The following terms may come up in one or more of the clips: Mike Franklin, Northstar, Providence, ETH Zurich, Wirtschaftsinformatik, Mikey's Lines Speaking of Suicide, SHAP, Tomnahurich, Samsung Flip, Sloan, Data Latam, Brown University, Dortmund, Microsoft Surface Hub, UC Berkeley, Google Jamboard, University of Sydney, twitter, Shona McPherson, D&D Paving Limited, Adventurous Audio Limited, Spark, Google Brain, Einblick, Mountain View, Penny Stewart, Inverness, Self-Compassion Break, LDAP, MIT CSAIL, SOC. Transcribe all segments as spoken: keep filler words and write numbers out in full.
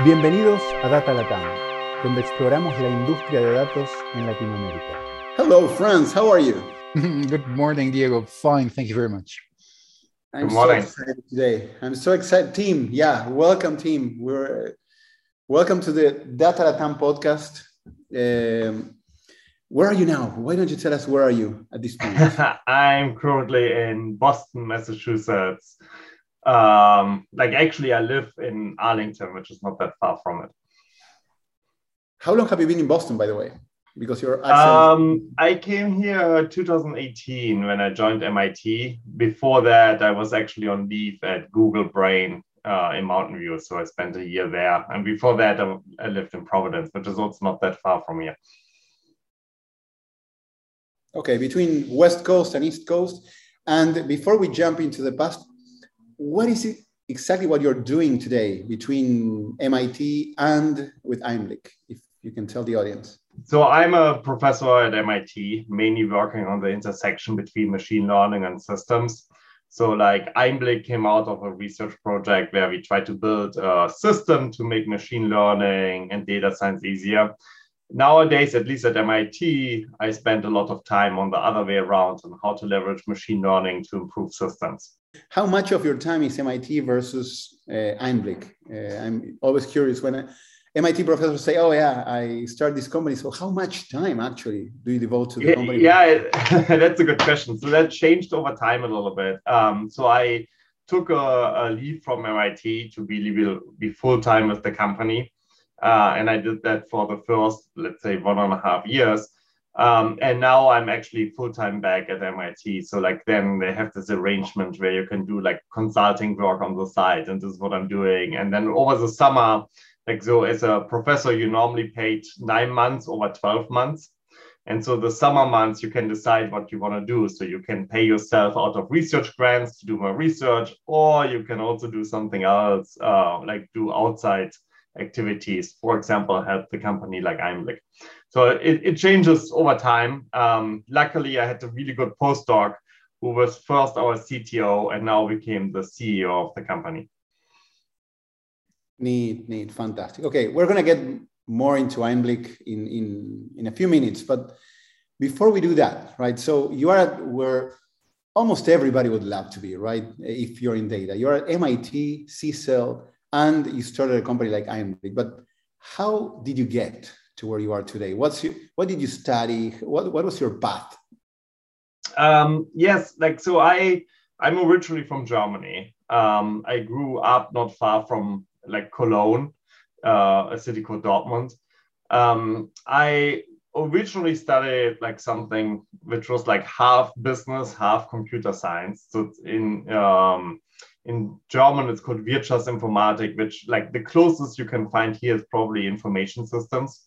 Bienvenidos a Data Latam, donde exploramos la industria de datos en Latinoamérica. Hello, friends. How are you? Good morning, Diego. Fine, thank you very much. I'm Good morning. So excited today. I'm so excited, team. Yeah, welcome, team. We're uh, welcome to the Data Latam podcast. Um, where are you now? Why don't you tell us where are you at this point? I'm currently in Boston, Massachusetts. Um, like actually, I live in Arlington, which is not that far from it. How long have you been in Boston, by the way? Because you're accent... um, I came here twenty eighteen when I joined M I T. Before that, I was actually on leave at Google Brain uh, in Mountain View, so I spent a year there. And before that, I, I lived in Providence, which is also not that far from here. Okay, between West Coast and East Coast. And before we jump into the past, what is it exactly what you're doing today between M I T and with Einblick, if you can tell the audience? So I'm a professor at M I T, mainly working on the intersection between machine learning and systems. So like Einblick came out of a research project where we tried to build a system to make machine learning and data science easier. Nowadays, at least at M I T, I spend a lot of time on the other way around on how to leverage machine learning to improve systems. How much of your time is M I T versus uh, Einblick? Uh, I'm always curious when I, M I T professors say, oh, yeah, I start this company. So how much time actually do you devote to the yeah, company? Yeah, that's a good question. So that changed over time a little bit. Um, so I took a, a leave from M I T to be, be full-time with the company. Uh, and I did that for the first, let's say, one and a half years. Um, and now I'm actually full-time back at M I T. So like then they have this arrangement where you can do like consulting work on the side, and this is what I'm doing. And then over the summer, like so as a professor, you normally paid nine months over twelve months. And so the summer months, you can decide what you want to do. So you can pay yourself out of research grants to do more research, or you can also do something else, uh, like do outside activities, for example, help the company like Einblick. So it, it changes over time. Um, luckily, I had a really good postdoc who was first our C T O and now became the C E O of the company. Neat, neat, fantastic. Okay, we're going to get more into Einblick in, in, in a few minutes, but before we do that, right? So you are at where almost everybody would love to be, right? If you're in data, you're at M I T, CSAIL, and you started a company like Einblick. But how did you get to where you are today? What's your, what did you study? What what was your path? Um, yes, like so I I'm originally from Germany. Um, I grew up not far from like Cologne, uh, a city called Dortmund. Um, I originally studied like something which was like half business, half computer science. So in um, in German, it's called Wirtschaftsinformatik, which like the closest you can find here is probably information systems.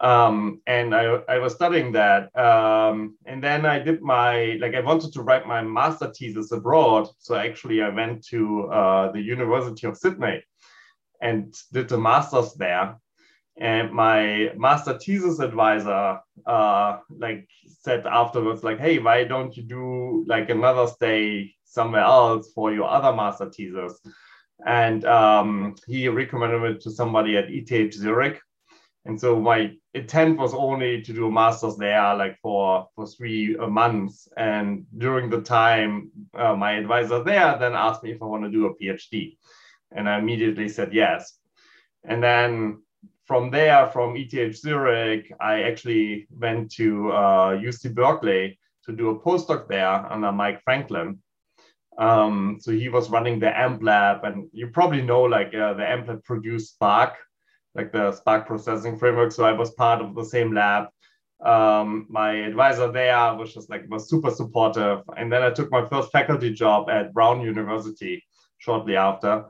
Um, and I, I was studying that. Um, and then I did my, like I wanted to write my master thesis abroad. So actually I went to uh, the University of Sydney and did a master's there. And my master thesis advisor uh, like said afterwards, like, hey, why don't you do like another stay somewhere else for your other master thesis? And um, he recommended it to somebody at E T H Zurich. And so my intent was only to do a master's there like for, for three months. And during the time, uh, my advisor there then asked me if I want to do a PhD. And I immediately said yes. And then from there, from E T H Zurich, I actually went to uh, U C Berkeley to do a postdoc there under Mike Franklin. Um, so he was running the A M P lab, and you probably know like uh, the A M P lab produced Spark, like the Spark processing framework. So I was part of the same lab. Um, my advisor there was just like was super supportive. And then I took my first faculty job at Brown University shortly after.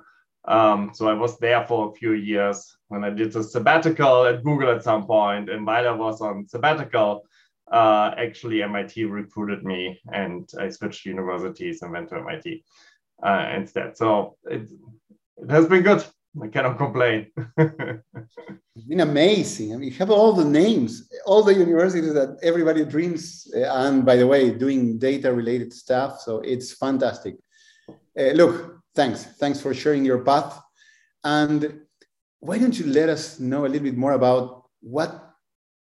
Um, so I was there for a few years when I did a sabbatical at Google at some point. And while I was on sabbatical, uh, actually M I T recruited me and I switched universities and went to M I T uh, instead. So it, it has been good. I cannot complain. It's been amazing. I mean, you have all the names, all the universities that everybody dreams. And by the way, doing data related stuff. So it's fantastic. Uh, look. Thanks. Thanks for sharing your path. And why don't you let us know a little bit more about what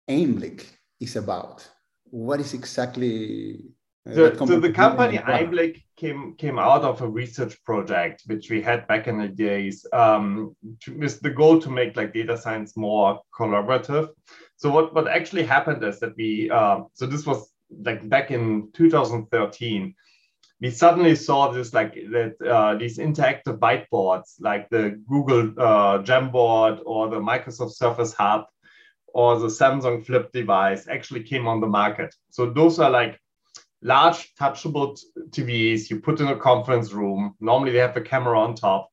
Einblick is about? What is exactly... Uh, so, so the company Einblick came, came out of a research project, which we had back in the days, um, to, with the goal to make like data science more collaborative. So what, what actually happened is that we, uh, so this was like back in two thousand thirteen, we suddenly saw this, like that uh, these interactive whiteboards, like the Google uh, Jamboard or the Microsoft Surface Hub or the Samsung Flip device actually came on the market. So those are like large touchable T Vs you put in a conference room. Normally they have a camera on top,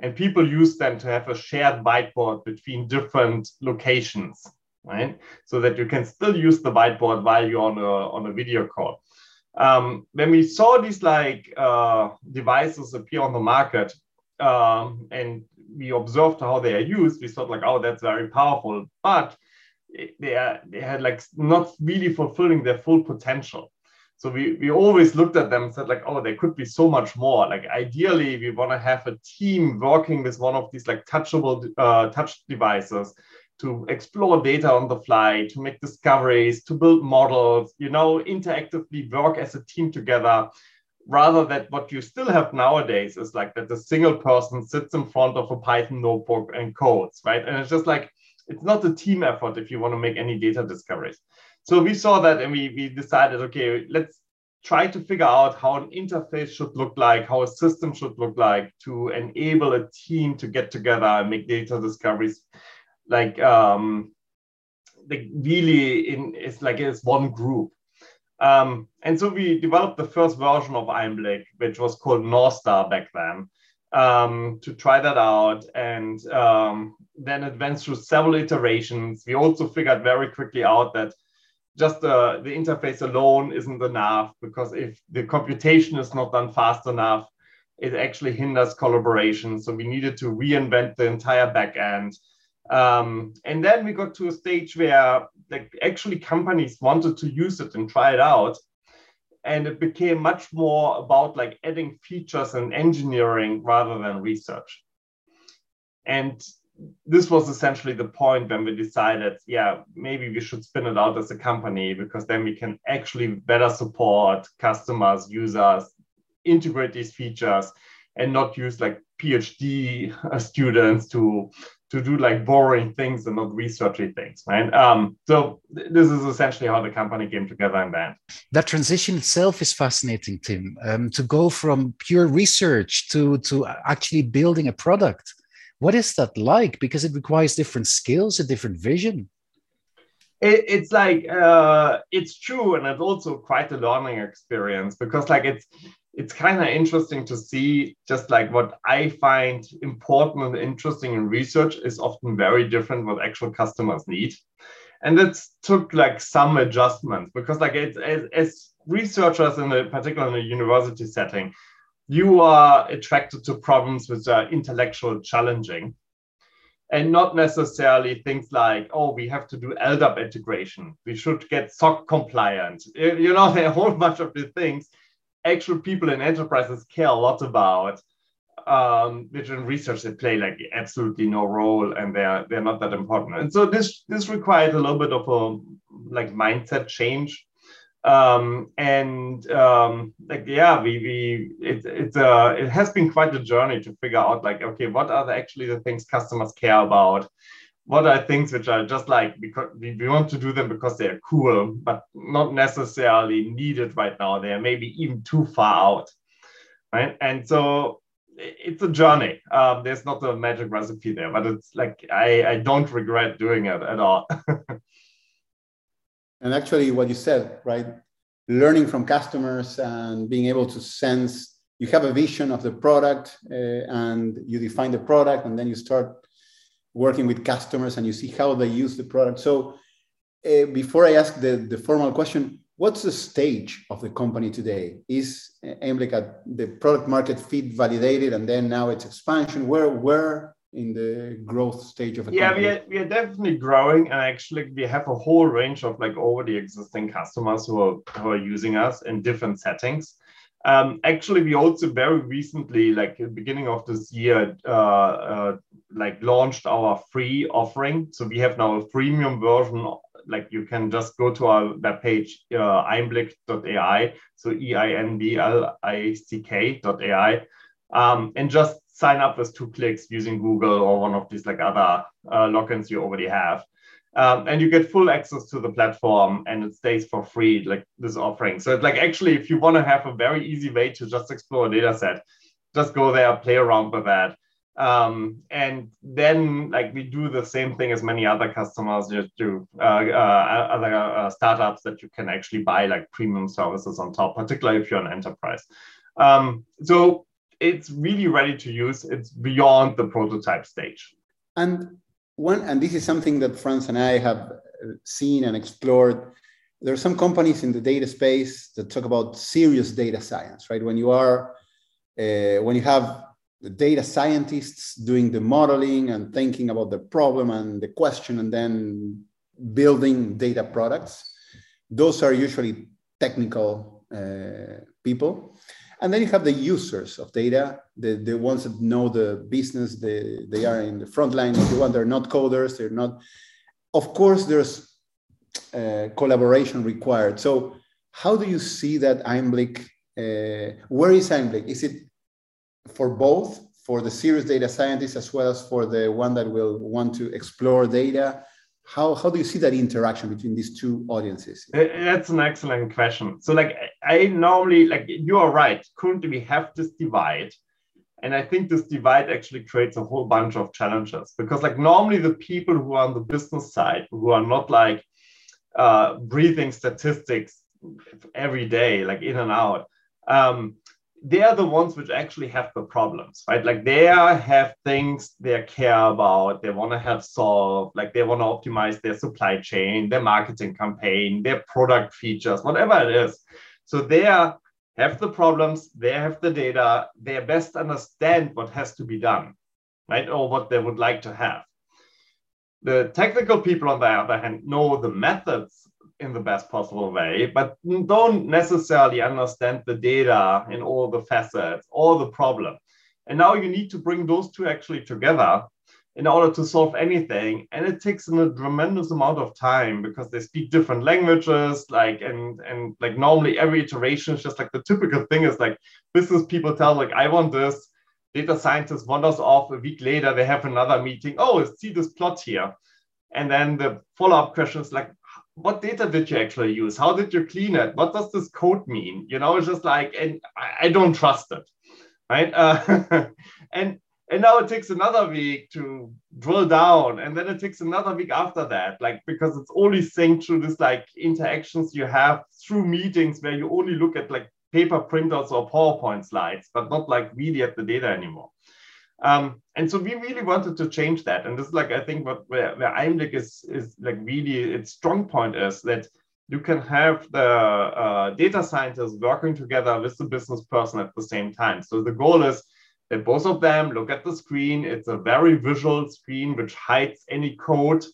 and people use them to have a shared whiteboard between different locations, right? So that you can still use the whiteboard while you're on a, on a video call. Um, when we saw these like uh, devices appear on the market, um, and we observed how they are used, we thought like, oh, that's very powerful, but they are, they had like not really fulfilling their full potential. So we, we always looked at them and said like, oh, there could be so much more. Like ideally, we want to have a team working with one of these like touchable uh, touch devices to explore data on the fly, to make discoveries, to build models, you know, interactively work as a team together, rather than what you still have nowadays is like that the single person sits in front of a Python notebook and codes, right? And it's just like, it's not a team effort if you want to make any data discoveries. So we saw that and we, we decided, okay, let's try to figure out how an interface should look like, how a system should look like to enable a team to get together and make data discoveries. Like, um, like really, in, it's like it's one group. Um, and so we developed the first version of Einblick, which was called Northstar back then, um, to try that out. And um, then it went through several iterations. We also figured very quickly out that just uh, the interface alone isn't enough, because if the computation is not done fast enough, it actually hinders collaboration. So we needed to reinvent the entire backend. Um, and then we got to a stage where like actually companies wanted to use it and try it out. And it became much more about like adding features and engineering rather than research. And this was essentially the point when we decided, yeah, maybe we should spin it out as a company, because then we can actually better support customers, users, integrate these features and not use like PhD students to to do like boring things and not researchy things, right? Um, so th this is essentially how the company came together in the end. That transition itself is fascinating, Tim, um, to go from pure research to, to actually building a product. What is that like? Because it requires different skills, a different vision. It, it's like, uh, it's true. And it's also quite a learning experience, because like it's, it's kind of interesting to see just like what I find important and interesting in research is often very different what actual customers need. And that took like some adjustments, because like it's, as, as researchers in a particular in a university setting, you are attracted to problems which are intellectual challenging and not necessarily things like, oh, we have to do L D A P integration. We should get S O C compliant. You know, there are a whole bunch of these things actual people in enterprises care a lot about, um, which in research they play like absolutely no role, and they're they're not that important. And so this this required a little bit of a like mindset change, um, and um, like yeah, we we it it uh, it has been quite a journey to figure out like, okay, what are the, actually the things customers care about? What are things which are just like, because we want to do them because they're cool, but not necessarily needed right now. They are maybe even too far out, right? And so it's a journey. Um, there's not a magic recipe there, but it's like, I, I don't regret doing it at all. And actually what you said, right? Learning from customers and being able to sense, you have a vision of the product uh, and you define the product, and then you start working with customers and you see how they use the product. So uh, before I ask the, the formal question, what's the stage of the company today? Is Einblick at the product market fit validated and then now it's expansion? Where, where in the growth stage of a yeah, company? Yeah, we, we are definitely growing, and actually we have a whole range of like already existing customers who are, who are using us in different settings. Um, actually, we also very recently, like at the beginning of this year, uh, uh, like launched our free offering. So we have now a freemium version. Like you can just go to our web page, uh, einblick dot A I, so E I N B L I C K dot A I, um, and just sign up with two clicks using Google or one of these like other uh, logins you already have. Um, and you get full access to the platform and it stays for free, like this offering. So it's like, actually, if you want to have a very easy way to just explore a data set, just go there, play around with that. Um, and then like we do the same thing as many other customers do, uh, uh, other uh, startups that you can actually buy like premium services on top, particularly if you're an enterprise. Um, so it's really ready to use. It's beyond the prototype stage. And one, and this is something that Franz and I have seen and explored. There are some companies in the data space that talk about serious data science, right? When you are, uh, when you have the data scientists doing the modeling and thinking about the problem and the question, and then building data products. Those are usually technical uh, people. And then you have the users of data, the, the ones that know the business, the, they are in the front line, if you want, they're not coders, they're not. Of course, there's uh, collaboration required. So how do you see that Einblick? Uh, where is Einblick? Is it for both, for the serious data scientist as well as for the one that will want to explore data? How, how do you see that interaction between these two audiences? That's an excellent question. So like I normally, like you are right, currently we have this divide. And I think this divide actually creates a whole bunch of challenges because like normally the people who are on the business side, who are not like uh, breathing statistics every day, like in and out, um, they are the ones which actually have the problems, right? Like they are, have things they care about, they want to have solved, like they want to optimize their supply chain, their marketing campaign, their product features, whatever it is. So they are, have the problems, they have the data, they best understand what has to be done, right? Or what they would like to have. The technical people on the other hand know the methods in the best possible way, but don't necessarily understand the data in all the facets or the problem. And now you need to bring those two actually together in order to solve anything. And it takes a tremendous amount of time because they speak different languages, like, and, and like normally every iteration is just like the typical thing is like business people tell like, I want this, data scientists wanders off a week later, they have another meeting. Oh, see this plot here. And then the follow-up question is like, what data did you actually use? How did you clean it? What does this code mean? You know, it's just like, and I, I don't trust it, right? Uh, and and now it takes another week to drill down, and then it takes another week after that, like because it's only synced through this like interactions you have through meetings where you only look at like paper printouts or PowerPoint slides, but not like really at the data anymore. Um, and so we really wanted to change that. And this is like, I think what where, where Einblick is, is like really its strong point is that you can have the uh, data scientists working together with the business person at the same time. So the goal is that both of them look at the screen. It's a very visual screen, which hides any code,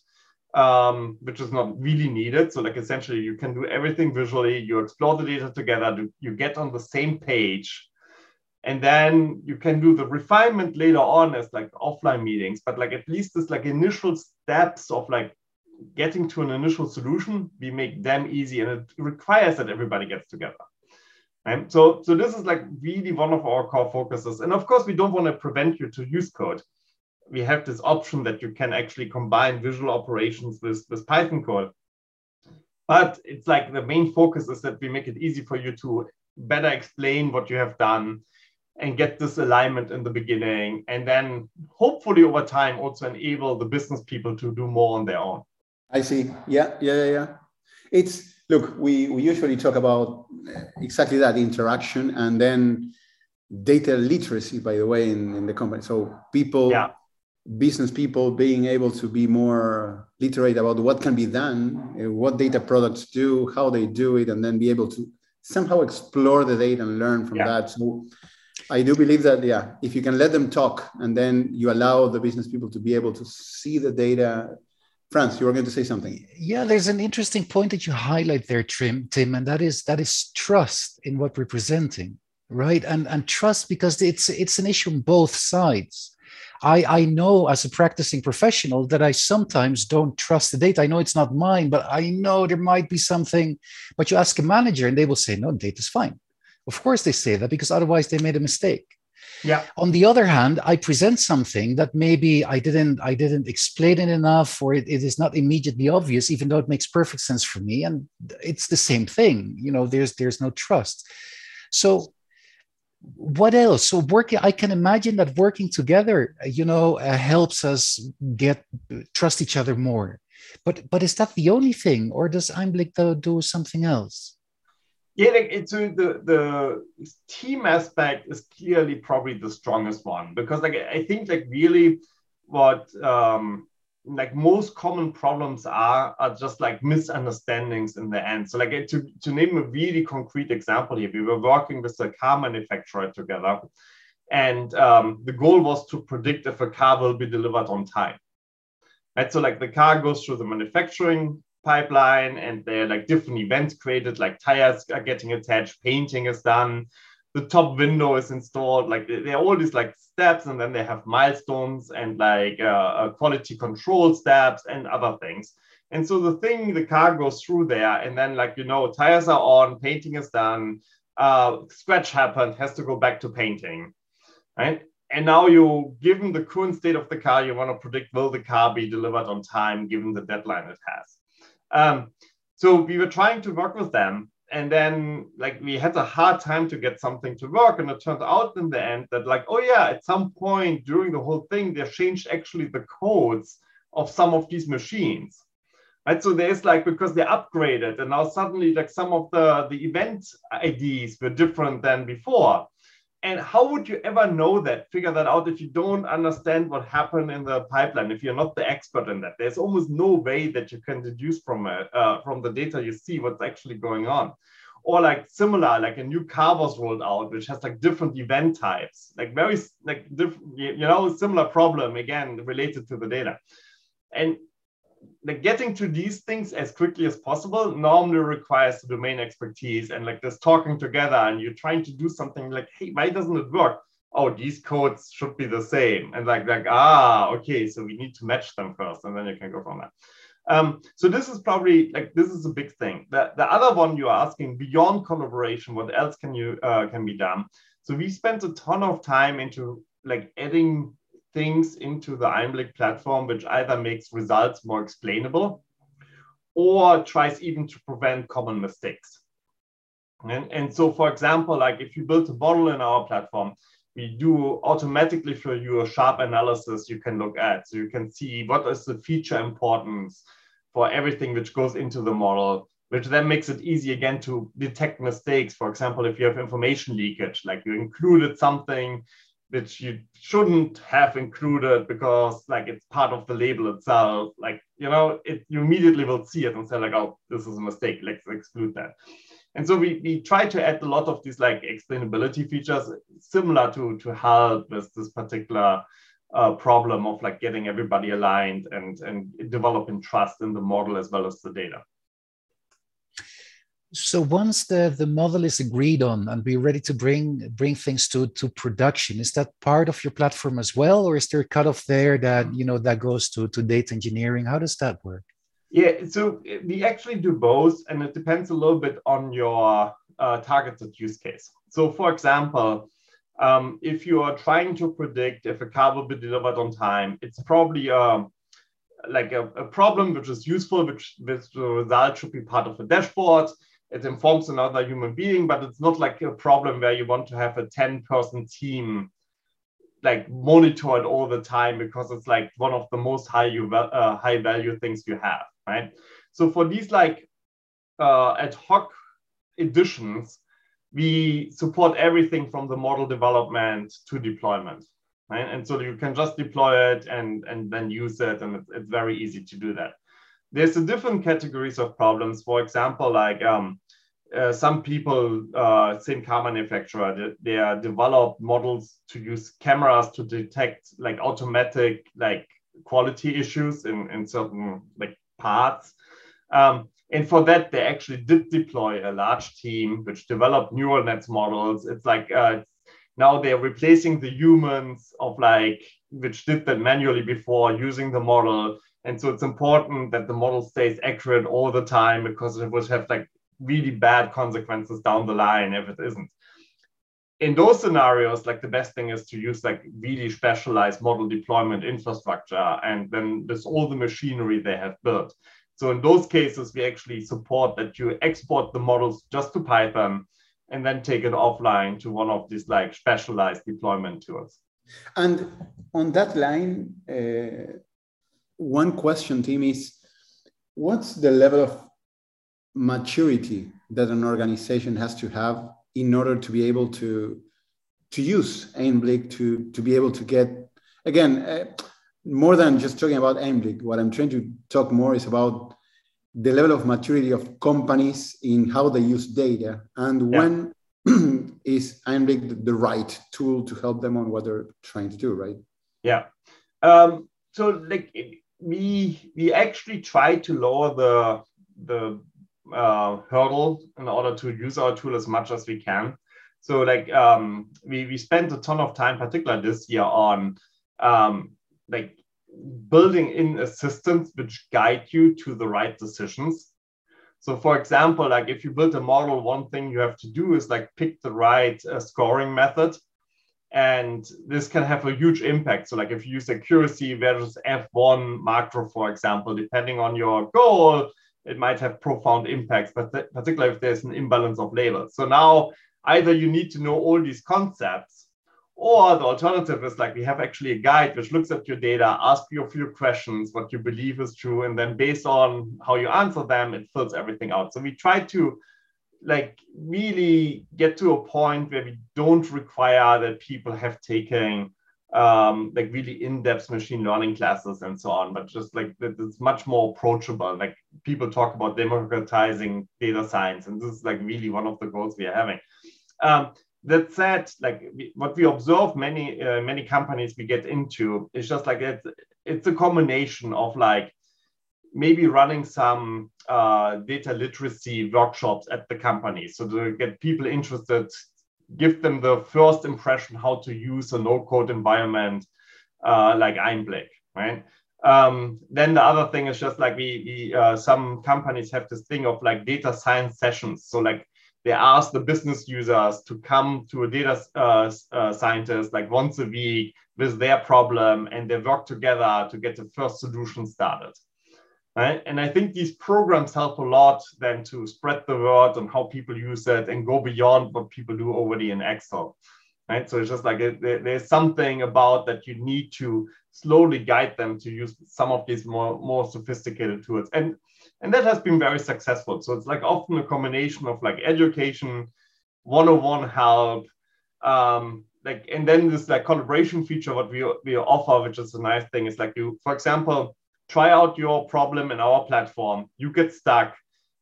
um, which is not really needed. So like essentially you can do everything visually, you explore the data together, you get on the same page. And then you can do the refinement later on as like offline meetings, but like at least this like initial steps of like getting to an initial solution, we make them easy, and it requires that everybody gets together. And so, so this is like really one of our core focuses. And of course, we don't want to prevent you to use code. We have this option that you can actually combine visual operations with, with Python code. But it's like the main focus is that we make it easy for you to better explain what you have done, and get this alignment in the beginning, and then hopefully over time also enable the business people to do more on their own. I see. Yeah, yeah, yeah, yeah. It's, look, we, we usually talk about exactly that interaction and then data literacy, by the way, in, in the company. So people, yeah. business people being able to be more literate about what can be done, what data products do, how they do it, and then be able to somehow explore the data and learn from yeah. that. So I do believe that, yeah, if you can let them talk and then you allow the business people to be able to see the data. Franz, you were going to say something. Yeah, there's an interesting point that you highlight there, Tim, and that is that is trust in what we're presenting, right? And, and trust because it's, it's an issue on both sides. I, I know as a practicing professional that I sometimes don't trust the data. I know it's not mine, but I know there might be something. But you ask a manager and they will say, no, data's fine. Of course they say that, because otherwise they made a mistake. Yeah. On the other hand, I present something that maybe I didn't, I didn't explain it enough, or it, it is not immediately obvious, even though it makes perfect sense for me. And it's the same thing. You know, there's, there's no trust. So what else? So working, I can imagine that working together, you know, uh, helps us get, trust each other more. But, but is that the only thing, or does Einblick though do something else? Yeah, like it's uh, the, the team aspect is clearly probably the strongest one, because like I think like really what um, like most common problems are are just like misunderstandings in the end. So like to, to name a really concrete example here, we were working with a car manufacturer together, and um, the goal was to predict if a car will be delivered on time. Right? So like the car goes through the manufacturing pipeline, and there are like different events created, like tires are getting attached, painting is done, the top window is installed, like there are all these like steps, and then they have milestones and like uh, quality control steps and other things. And so the thing, the car goes through there, and then like, you know, tires are on, painting is done, uh, scratch happened, has to go back to painting, right? And now you, given the current state of the car, you want to predict, will the car be delivered on time given the deadline it has? Um, so we were trying to work with them, and then like we had a hard time to get something to work. And it turned out in the end that like, oh yeah, at some point during the whole thing, they changed actually the codes of some of these machines, right? So there's like, because they upgraded, and now suddenly like some of the, the event I Ds were different than before. And how would you ever know that, figure that out, if you don't understand what happened in the pipeline, if you're not the expert in that? There's almost no way that you can deduce from it, uh, from the data you see, what's actually going on. Or like similar, like a new car was rolled out, which has like different event types, like very, like different, you know, similar problem, again, related to the data. And like getting to these things as quickly as possible normally requires domain expertise and like this talking together, and you're trying to do something like, hey, why doesn't it work? Oh, these codes should be the same. And like, like ah, okay, so we need to match them first, and then you can go from there. Um, so this is probably like, this is a big thing. The, the other one you're asking, beyond collaboration, what else can you uh, can be done? So we spent a ton of time into like adding things into the Einblick platform, which either makes results more explainable or tries even to prevent common mistakes. And, and so, for example, like if you build a model in our platform, we do automatically for you a SHAP analysis you can look at. So you can see what is the feature importance for everything which goes into the model, which then makes it easy again to detect mistakes. For example, if you have information leakage, like you included something which you shouldn't have included because like it's part of the label itself, like, you know, it, you immediately will see it and say like, oh, this is a mistake, let's exclude that. And so we, we try to add a lot of these like explainability features similar to, to help with this particular uh, problem of like getting everybody aligned and, and developing trust in the model as well as the data. So once the, the model is agreed on and we're ready to bring bring things to, to production, is that part of your platform as well? Or is there a cutoff there that, you know, that goes to, to data engineering? How does that work? Yeah, so we actually do both, and it depends a little bit on your uh, targeted use case. So for example, um, if you are trying to predict if a car will be delivered on time, it's probably uh, like a, a problem which is useful, which, which the result should be part of a dashboard. It informs another human being, but it's not like a problem where you want to have a ten person team like monitored all the time, because it's like one of the most high, uh, high value things you have, right? So for these like uh, ad hoc additions, we support everything from the model development to deployment, right? And so you can just deploy it and, and then use it, and it's, it's very easy to do that. There's a different categories of problems. For example, like um, uh, some people, uh, same car manufacturer, they, they are developed models to use cameras to detect like automatic like quality issues in, in certain like parts. Um, and for that, they actually did deploy a large team which developed neural nets models. It's like uh, now they're replacing the humans of like, which did that manually before using the model. And so it's important that the model stays accurate all the time because it would have like really bad consequences down the line if it isn't. In those scenarios, like the best thing is to use like really specialized model deployment infrastructure and then there's all the machinery they have built. So in those cases, we actually support that you export the models just to Python and then take it offline to one of these like specialized deployment tools. And on that line, uh, one question, Tim, is what's the level of maturity that an organization has to have in order to be able to, to use Einblick, to, to be able to get, again, uh, more than just talking about Einblick, what I'm trying to talk more is about the level of maturity of companies in how they use data and yeah. when is Einblick the right tool to help them on what they're trying to do, right? Yeah. Um, so like we, we actually try to lower the, the, Uh, hurdle in order to use our tool as much as we can. So like um, we, we spent a ton of time, particularly this year, on um, like building in assistants which guide you to the right decisions. So for example, like if you build a model, one thing you have to do is like pick the right uh, scoring method. And this can have a huge impact. So like if you use accuracy versus F one macro, for example, depending on your goal, it might have profound impacts, but particularly if there's an imbalance of labels. So now either you need to know all these concepts, or the alternative is like we have actually a guide which looks at your data, asks you a few questions, what you believe is true, and then based on how you answer them, it fills everything out. So we try to like really get to a point where we don't require that people have taken um like really in-depth machine learning classes and so on, but just like it's much more approachable. Like people talk about democratizing data science, and this is like really one of the goals we are having. Um that said, like we, what we observe many uh, many companies we get into is just like it's it's a combination of like maybe running some uh data literacy workshops at the company, so to get people interested, give them the first impression how to use a no-code environment uh, like Einblick, right? Um, then the other thing is just like we, we uh, some companies have this thing of like data science sessions. So like they ask the business users to come to a data uh, uh, scientist like once a week with their problem, and they work together to get the first solution started, right? And I think these programs help a lot then to spread the word on how people use it and go beyond what people do already in Excel, right? So it's just like it, there's something about that you need to slowly guide them to use some of these more, more sophisticated tools. And, and that has been very successful. So it's like often a combination of like education, one-on-one help, um, like, and then this like collaboration feature, what we, we offer, which is a nice thing, is like you, for example, try out your problem in our platform. You get stuck.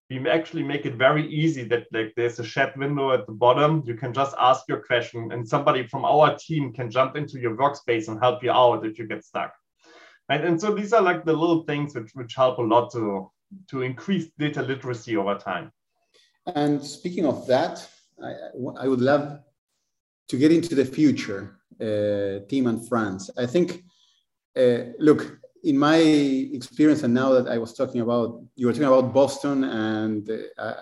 We actually make it very easy that like there's a chat window at the bottom. You can just ask your question and somebody from our team can jump into your workspace and help you out if you get stuck. Right? And so these are like the little things which, which help a lot to, to increase data literacy over time. And speaking of that, I, I would love to get into the future, uh, Tim and Franz. I think, uh, look, in my experience, and now that I was talking about, you were talking about Boston, and uh,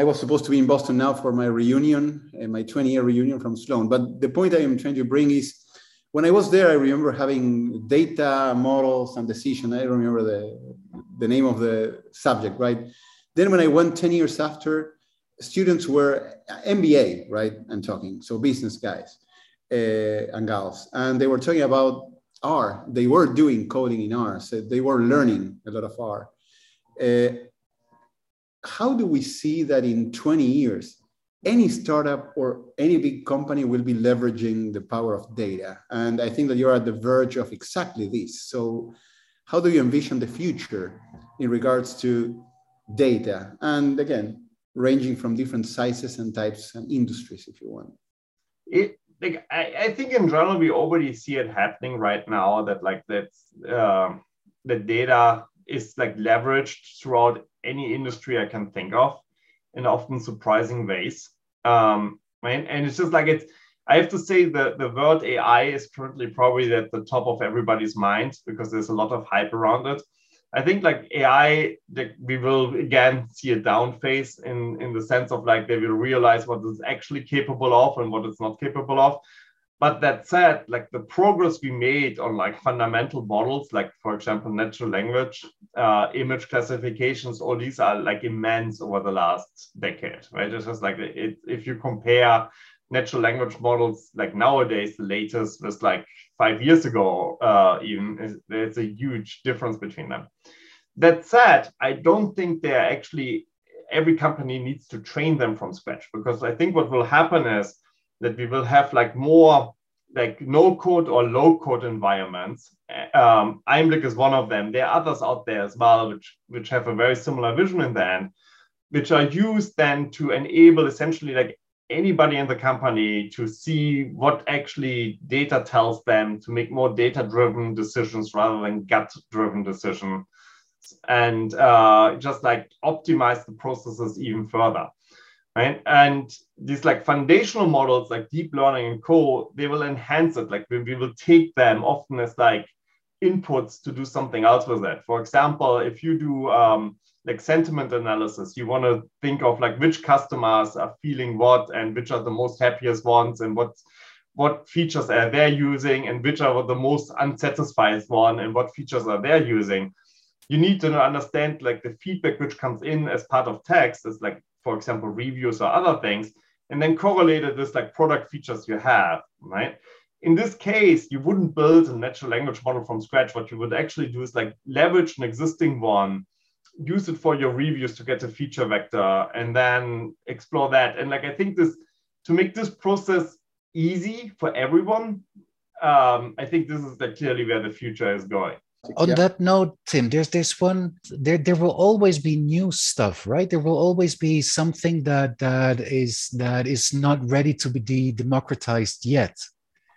I was supposed to be in Boston now for my reunion, uh, my twenty-year reunion from Sloan. But the point I am trying to bring is, when I was there, I remember having data, models, and decision. I don't remember the, the name of the subject, right? Then when I went ten years after, students were M B A, right? I'm talking, so business guys uh, and gals. And they were talking about R. They were doing coding in R, so they were learning a lot of R. Uh, how do we see that in twenty years, any startup or any big company will be leveraging the power of data? And I think that you're at the verge of exactly this. So how do you envision the future in regards to data? And again, ranging from different sizes and types and industries, if you want. It Like I, I think in general we already see it happening right now that like that's uh, the data is like leveraged throughout any industry I can think of in often surprising ways. Um, and, and it's just like it's I have to say that the word A I is currently probably at the top of everybody's mind because there's a lot of hype around it. I think like A I, like we will again see a down phase in, in the sense of like they will realize what it's actually capable of and what it's not capable of. But that said, like the progress we made on like fundamental models, like for example, natural language, uh, image classifications, all these are like immense over the last decade, right? It's just like it, if you compare natural language models like nowadays, the latest was like five years ago, uh, even, there's a huge difference between them. That said, I don't think they're actually, every company needs to train them from scratch, because I think what will happen is that we will have like more like no code or low code environments. Um, Einblick is one of them. There are others out there as well, which, which have a very similar vision in the end, which are used then to enable essentially like anybody in the company to see what actually data tells them to make more data-driven decisions rather than gut-driven decisions, and uh, just like optimize the processes even further, right? And these like foundational models like deep learning and co, they will enhance it. Like we, we will take them often as like inputs to do something else with it. For example, if you do um, like sentiment analysis, you want to think of like which customers are feeling what and which are the most happiest ones and what what features are they using and which are the most unsatisfied one and what features are they using. You need to understand like the feedback which comes in as part of text, as like, for example, reviews or other things, and then correlate it with like product features you have, right? In this case, you wouldn't build a natural language model from scratch. What you would actually do is like leverage an existing one, use it for your reviews to get a feature vector, and then explore that. And like, I think this, to make this process easy for everyone, um, I think this is like clearly where the future is going. On yeah. that note, Tim, there's this one, there, there will always be new stuff, right? There will always be something that, that is, that is not ready to be democratized yet.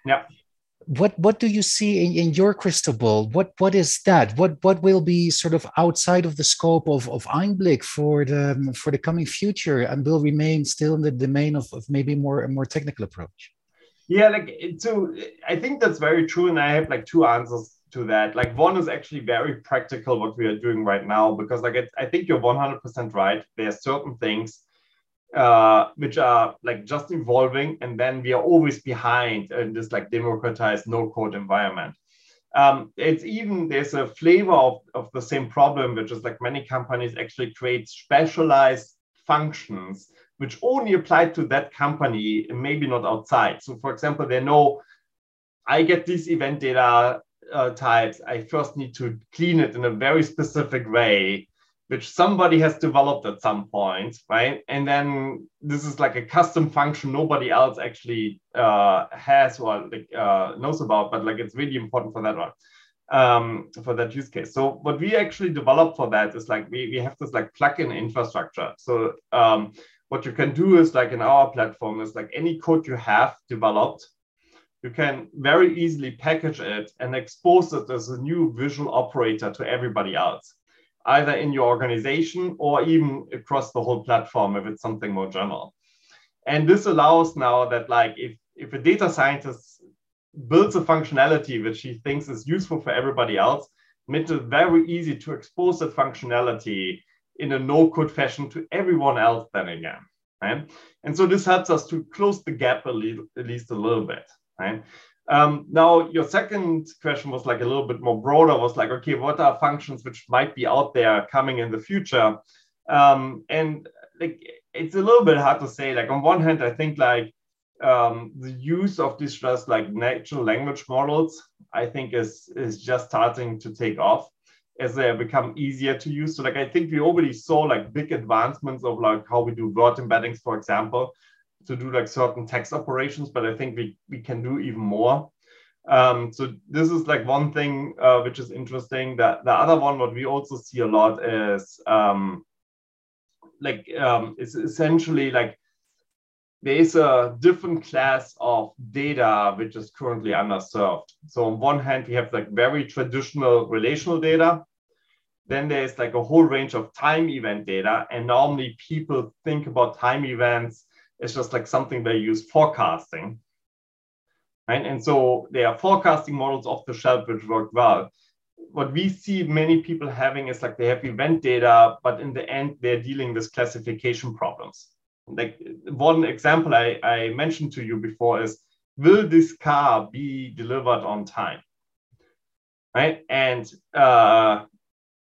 Yeah. What what do you see in, in your crystal ball? What what is that? What what will be sort of outside of the scope of, of Einblick for the for the coming future and will remain still in the domain of, of maybe more a more technical approach? Yeah, like so I think that's very true. And I have like two answers to that. Like one is actually very practical what we are doing right now, because like it, I think you're one hundred percent right. There are certain things Uh, which are like just evolving, and then we are always behind in this like democratized no-code environment. Um, it's even there's a flavor of, of the same problem, which is like many companies actually create specialized functions which only apply to that company and maybe not outside. So, for example, they know I get these event data uh, types. I first need to clean it in a very specific way, which somebody has developed at some point, right? And then this is like a custom function nobody else actually uh, has or like, uh, knows about, but like it's really important for that one, um, for that use case. So what we actually developed for that is like, we, we have this like plugin infrastructure. So um, what you can do is like in our platform is like any code you have developed, you can very easily package it and expose it as a new visual operator to everybody else, either in your organization or even across the whole platform if it's something more general. And this allows now that like if, if a data scientist builds a functionality which he thinks is useful for everybody else, makes it very easy to expose that functionality in a no-code fashion to everyone else then again, right? And so this helps us to close the gap a little, at least a little bit, right? Um, now, your second question was like a little bit more broader, was like, okay, what are functions which might be out there coming in the future? Um, and like, it's a little bit hard to say. Like on one hand, I think like um, the use of these just like natural language models, I think is, is just starting to take off as they become easier to use. So like, I think we already saw like big advancements of like how we do word embeddings, for example, to do like certain text operations, but I think we, we can do even more. Um, so this is like one thing uh, which is interesting. The, the other one, what we also see a lot is um, like, um, it's essentially like there is a different class of data which is currently underserved. So on one hand, we have like very traditional relational data. Then there's like a whole range of time event data. And normally people think about time events, it's just like something they use forecasting, right? And so there are forecasting models off the shelf which work well. What we see many people having is like they have event data, but in the end, they're dealing with classification problems. Like one example I, I mentioned to you before is, will this car be delivered on time, right? And uh,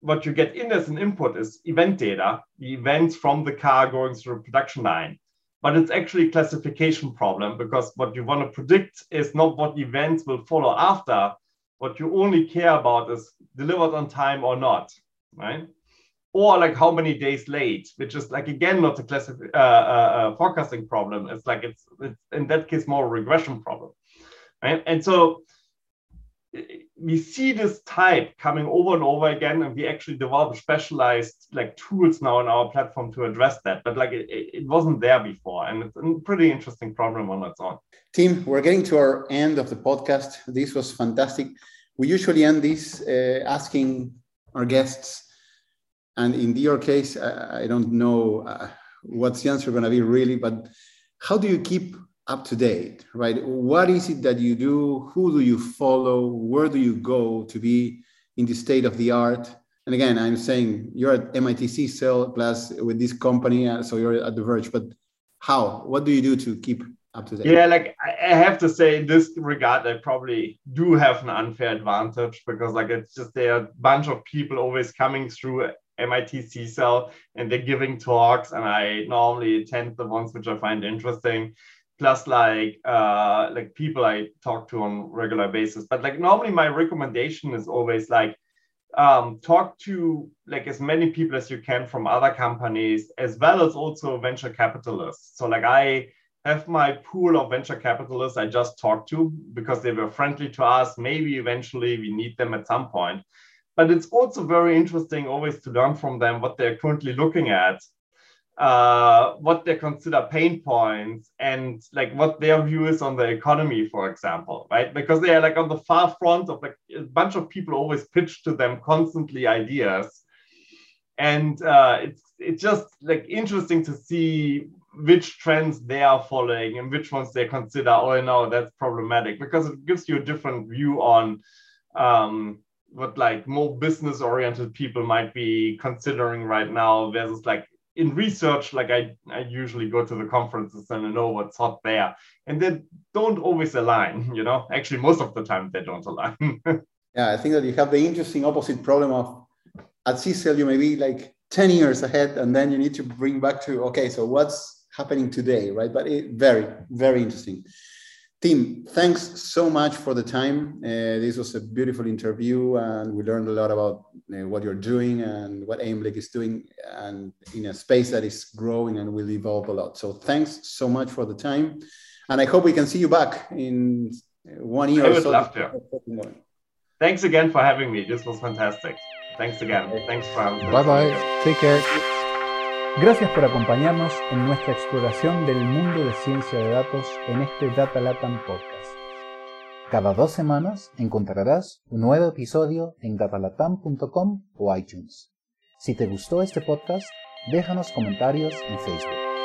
what you get in as an input is event data, the events from the car going through a production line. But it's actually a classification problem, because what you want to predict is not what events will follow after. What you only care about is delivered on time or not, right? Or like how many days late, which is like, again, not a classic uh, uh, forecasting problem. It's like, it's, it's in that case, more a regression problem, right? And so we see this type coming over and over again, and we actually develop specialized like tools now in our platform to address that. But like, it, it wasn't there before, and it's a pretty interesting problem on its own. Tim, we're getting to our end of the podcast. This was fantastic. We usually end this uh, asking our guests, and in your case, I don't know uh, what's the answer going to be really, but how do you keep up to date, right? What is it that you do? Who do you follow? Where do you go to be in the state of the art? And again, I'm saying you're at M I T CSAIL plus with this company, so you're at the verge, but how? What do you do to keep up to date? Yeah, like I have to say in this regard, I probably do have an unfair advantage, because like it's just there are a bunch of people always coming through M I T CSAIL, and they're giving talks, and I normally attend the ones which I find interesting, plus like uh, like people I talk to on regular basis. But like normally my recommendation is always like, um, talk to like as many people as you can from other companies, as well as also venture capitalists. So like I have my pool of venture capitalists I just talked to, because they were friendly to us. Maybe eventually we need them at some point. But it's also very interesting always to learn from them what they're currently looking at, uh, what they consider pain points, and like what their view is on the economy, for example, right? Because they are like on the far front of like a bunch of people always pitch to them constantly ideas. And uh, it's, it's just like interesting to see which trends they are following and which ones they consider, oh, no, that's problematic, because it gives you a different view on um, what like more business oriented people might be considering right now versus like in research. Like I, I usually go to the conferences and I know what's hot there, and they don't always align, you know, actually most of the time they don't align. Yeah, I think that you have the interesting opposite problem of at CSAIL, you may be like ten years ahead, and then you need to bring back to, okay, so what's happening today, right? But it, very, very interesting. Tim, thanks so much for the time. Uh, this was a beautiful interview, and we learned a lot about uh, what you're doing and what Einblick is doing, and in a space that is growing and will evolve a lot. So thanks so much for the time. And I hope we can see you back in one year I or would so. Love to. Thanks again for having me. This was fantastic. Thanks again. Thanks for having Bye bye. Video. Take care. Gracias por acompañarnos en nuestra exploración del mundo de ciencia de datos en este Data Latam Podcast. Cada dos semanas encontrarás un nuevo episodio en data latam punto com o iTunes. Si te gustó este podcast, déjanos comentarios en Facebook.